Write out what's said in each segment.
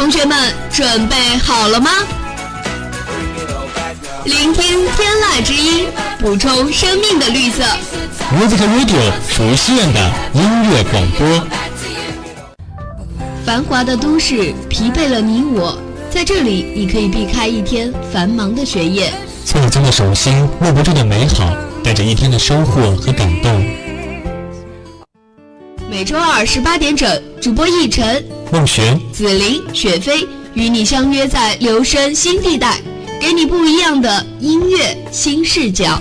同学们准备好了吗？聆听天籁之音，补充生命的绿色。Music Radio 服饰院的音乐广播。繁华的都市疲惫了你我，在这里你可以避开一天繁忙的学业，错综的手心，握不住的美好，带着一天的收获和感动。每周二18点整，主播奕晨、孟璇、紫菱、雪飞与你相约在留声新地带，给你不一样的音乐新视角。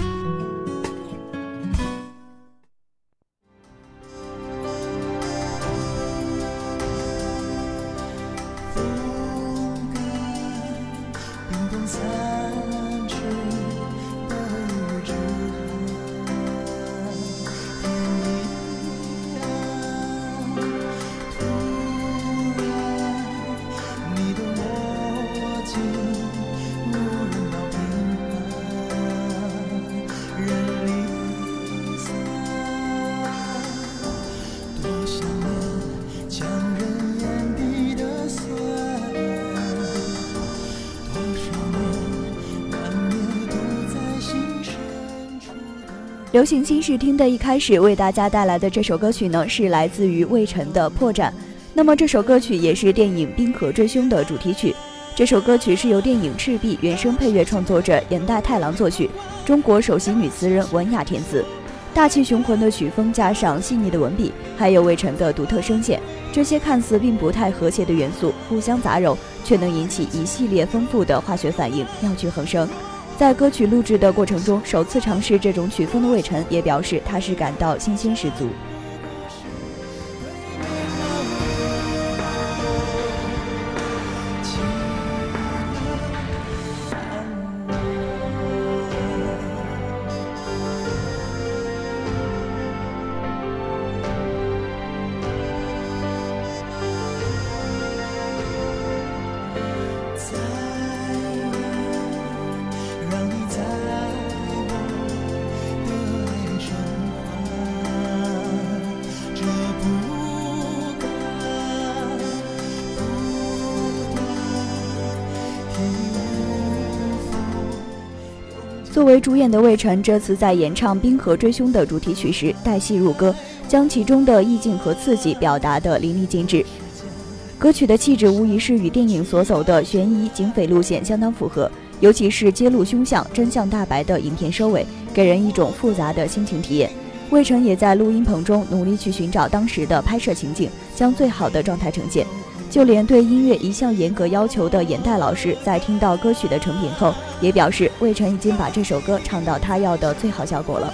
流行新视听的一开始为大家带来的这首歌曲呢，是来自于魏晨的《破绽》。那么这首歌曲也是电影《冰河追凶》的主题曲。这首歌曲是由电影《赤壁》原声配乐创作者岩大太郎作曲，中国首席女词人文雅填词。大气雄浑的曲风加上细腻的文笔，还有魏晨的独特声线，这些看似并不太和谐的元素互相杂糅，却能引起一系列丰富的化学反应，妙趣横生。在歌曲录制的过程中，首次尝试这种曲风的魏晨也表示，他是感到信心十足。作为主演的魏晨，这次在演唱《冰河追凶》的主题曲时带戏入歌，将其中的意境和刺激表达得淋漓尽致。歌曲的气质无疑是与电影所走的悬疑警匪路线相当符合，尤其是揭露凶相、真相大白的影片收尾，给人一种复杂的心情体验。魏晨也在录音棚中努力去寻找当时的拍摄情景，将最好的状态呈现。就连对音乐一向严格要求的岩大老师，在听到歌曲的成品后，也表示魏晨已经把这首歌唱到他要的最好效果了。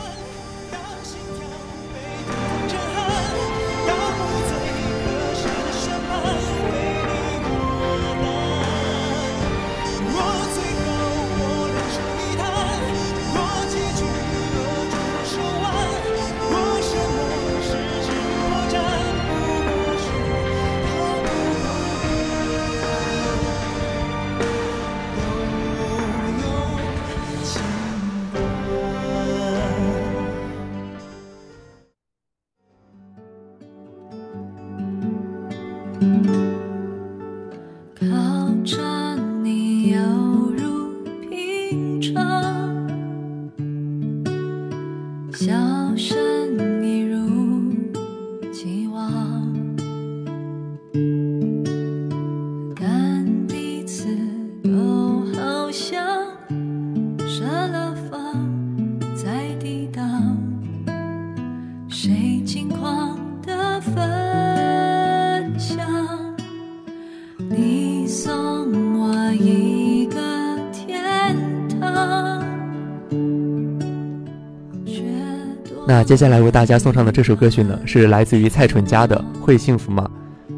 那接下来为大家送上的这首歌曲呢，是来自于蔡淳佳的《会幸福吗》。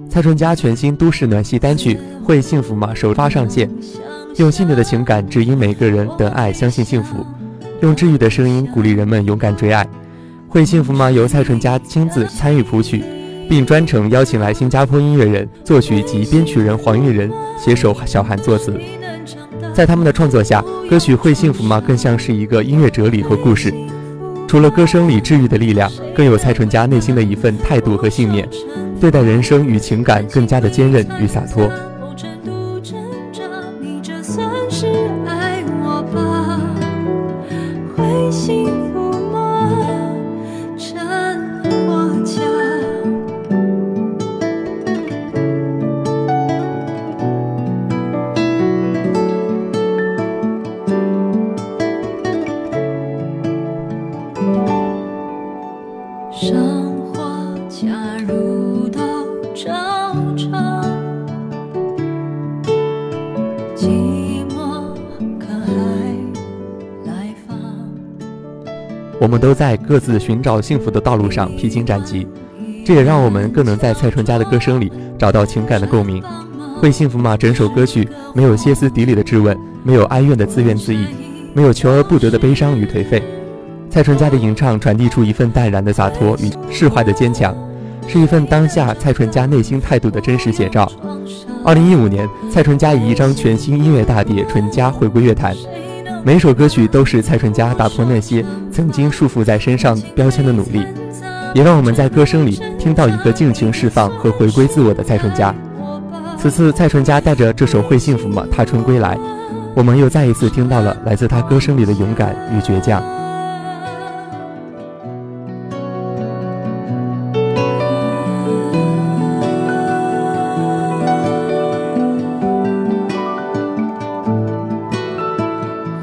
蔡淳佳全新都市暖系单曲《会幸福吗》首发上线，用细腻的情感指引每个人的爱，相信幸福，用治愈的声音鼓励人们勇敢追爱。《会幸福吗》由蔡淳佳亲自参与谱曲，并专程邀请来新加坡音乐人、作曲及编曲人黄韵仁携手小韩作词。在他们的创作下，歌曲《会幸福吗》更像是一个音乐哲理和故事。除了歌声里治愈的力量，更有蔡淳佳内心的一份态度和信念，对待人生与情感更加的坚韧与洒脱。赏花加入到朝场，寂寞可还来访。我们都在各自寻找幸福的道路上披荆斩棘，这也让我们更能在蔡淳佳的歌声里找到情感的共鸣。会幸福吗？整首歌曲没有歇斯底里的质问，没有哀怨的自怨自艾，没有求而不得的悲伤与颓废。蔡淳佳的吟唱传递出一份淡然的洒脱与释怀的坚强，是一份当下蔡淳佳内心态度的真实写照。2015年，蔡淳佳以一张全新音乐大碟《淳佳》回归乐坛，每首歌曲都是蔡淳佳打破那些曾经束缚在身上标签的努力，也让我们在歌声里听到一个尽情释放和回归自我的蔡淳佳。此次蔡淳佳带着这首《会幸福吗》踏春归来，我们又再一次听到了来自她歌声里的勇敢与倔强。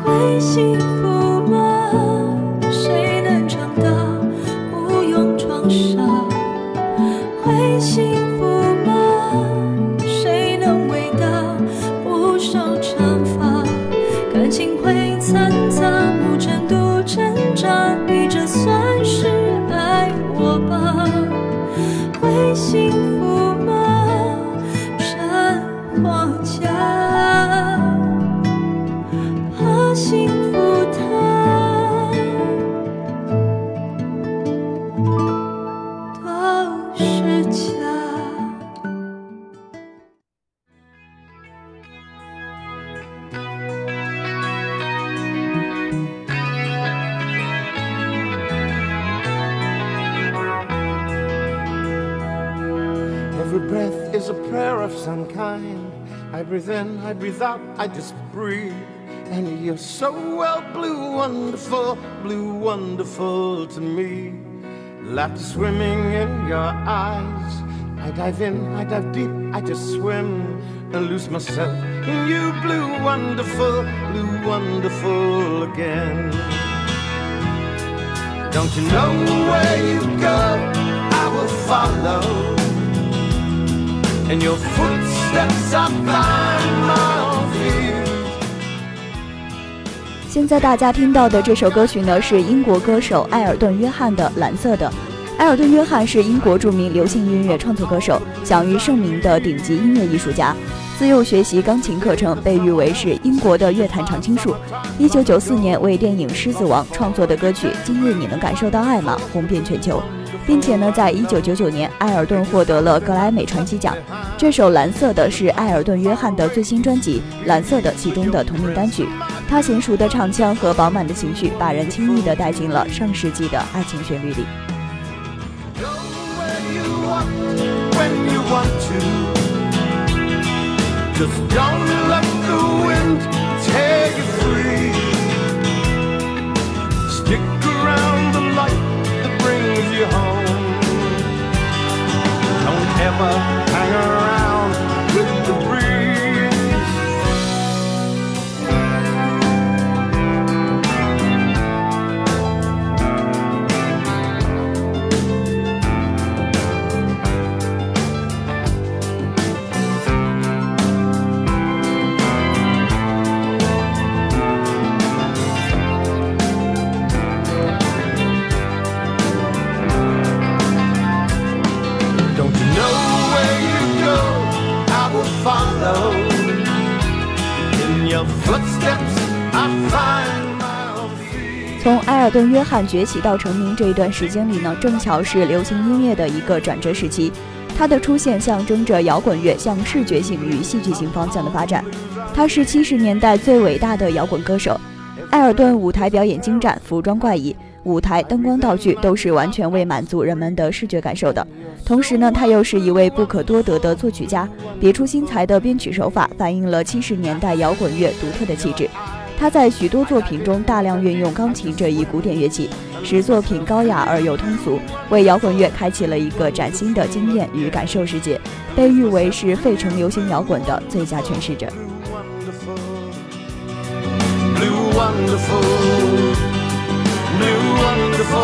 会幸福吗？谁能尝到无用创伤？会幸福吗？谁能味道不受惩罚？感情会掺杂，无程度挣扎，你这算是爱我吧？会幸福吗？山或家。幸福它都是假。Every breath is a prayer of some kind. I breathe in, I breathe out, I just breathe.And you're so well blue wonderful to me. Laughter swimming in your eyes. I dive in, I dive deep, I just swim and lose myself in you. Blue wonderful again. Don't you know where you go, I will follow. In your footsteps I find my own view.现在大家听到的这首歌曲呢，是英国歌手艾尔顿·约翰的《蓝色的》。艾尔顿·约翰是英国著名流行音乐创作歌手，享誉盛名的顶级音乐艺术家。自幼学习钢琴课程，被誉为是英国的乐坛常青树。1994年为电影《狮子王》创作的歌曲《今日你能感受到爱吗》红遍全球，并且呢，在1999年，艾尔顿获得了格莱美传奇奖。这首《蓝色的》是艾尔顿·约翰的最新专辑《蓝色的》其中的同名单曲。他娴熟的唱腔和饱满的情绪，把人轻易地带进了上世纪的爱情旋律里。从埃尔顿·约翰崛起到成名这一段时间里呢，正巧是流行音乐的一个转折时期。他的出现象征着摇滚乐向视觉性与戏剧性方向的发展。他是70年代最伟大的摇滚歌手。埃尔顿舞台表演精湛，服装怪异，舞台灯光道具都是完全为满足人们的视觉感受的。同时呢，他又是一位不可多得的作曲家，别出心裁的编曲手法反映了70年代摇滚乐独特的气质。他在许多作品中大量运用钢琴这一古典乐器，使作品高雅而又通俗，为摇滚乐开启了一个崭新的经验与感受世界，被誉为是费城流行摇滚的最佳诠释者。Blue wonderful, blue wonderful.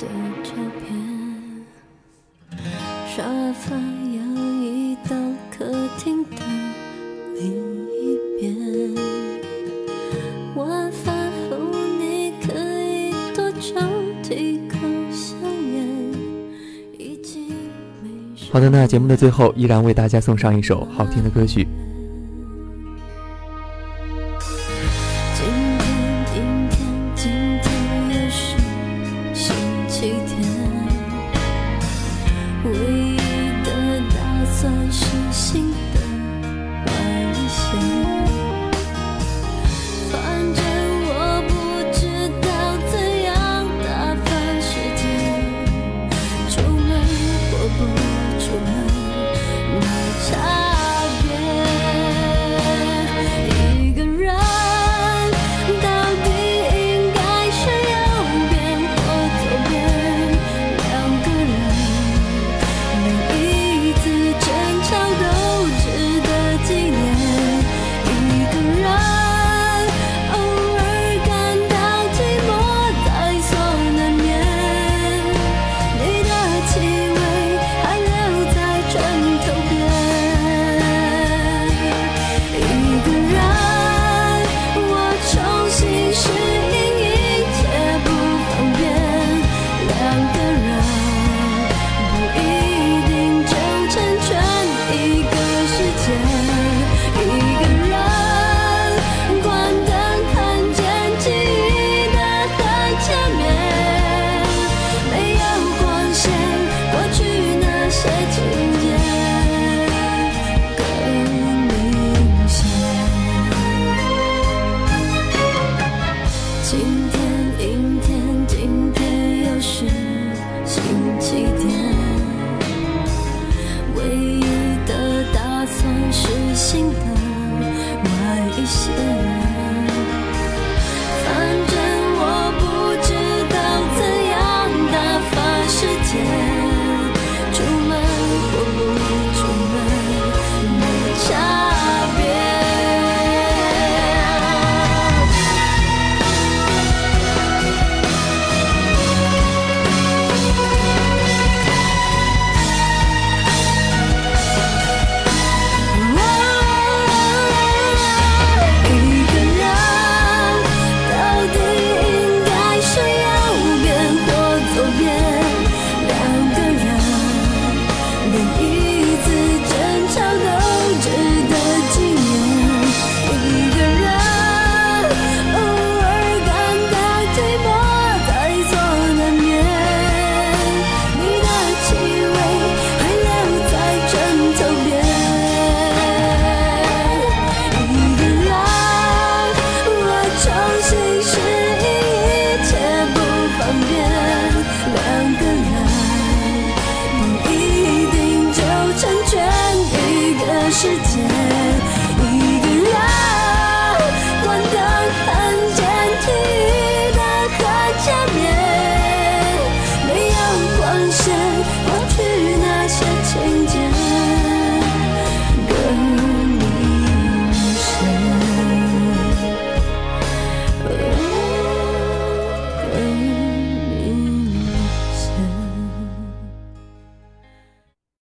的照片，沙发摇椅到客厅的另一边，晚饭后你可以多抽几口香烟，已经没事。好的，那节目的最后依然为大家送上一首好听的歌曲。唯一的打算是新的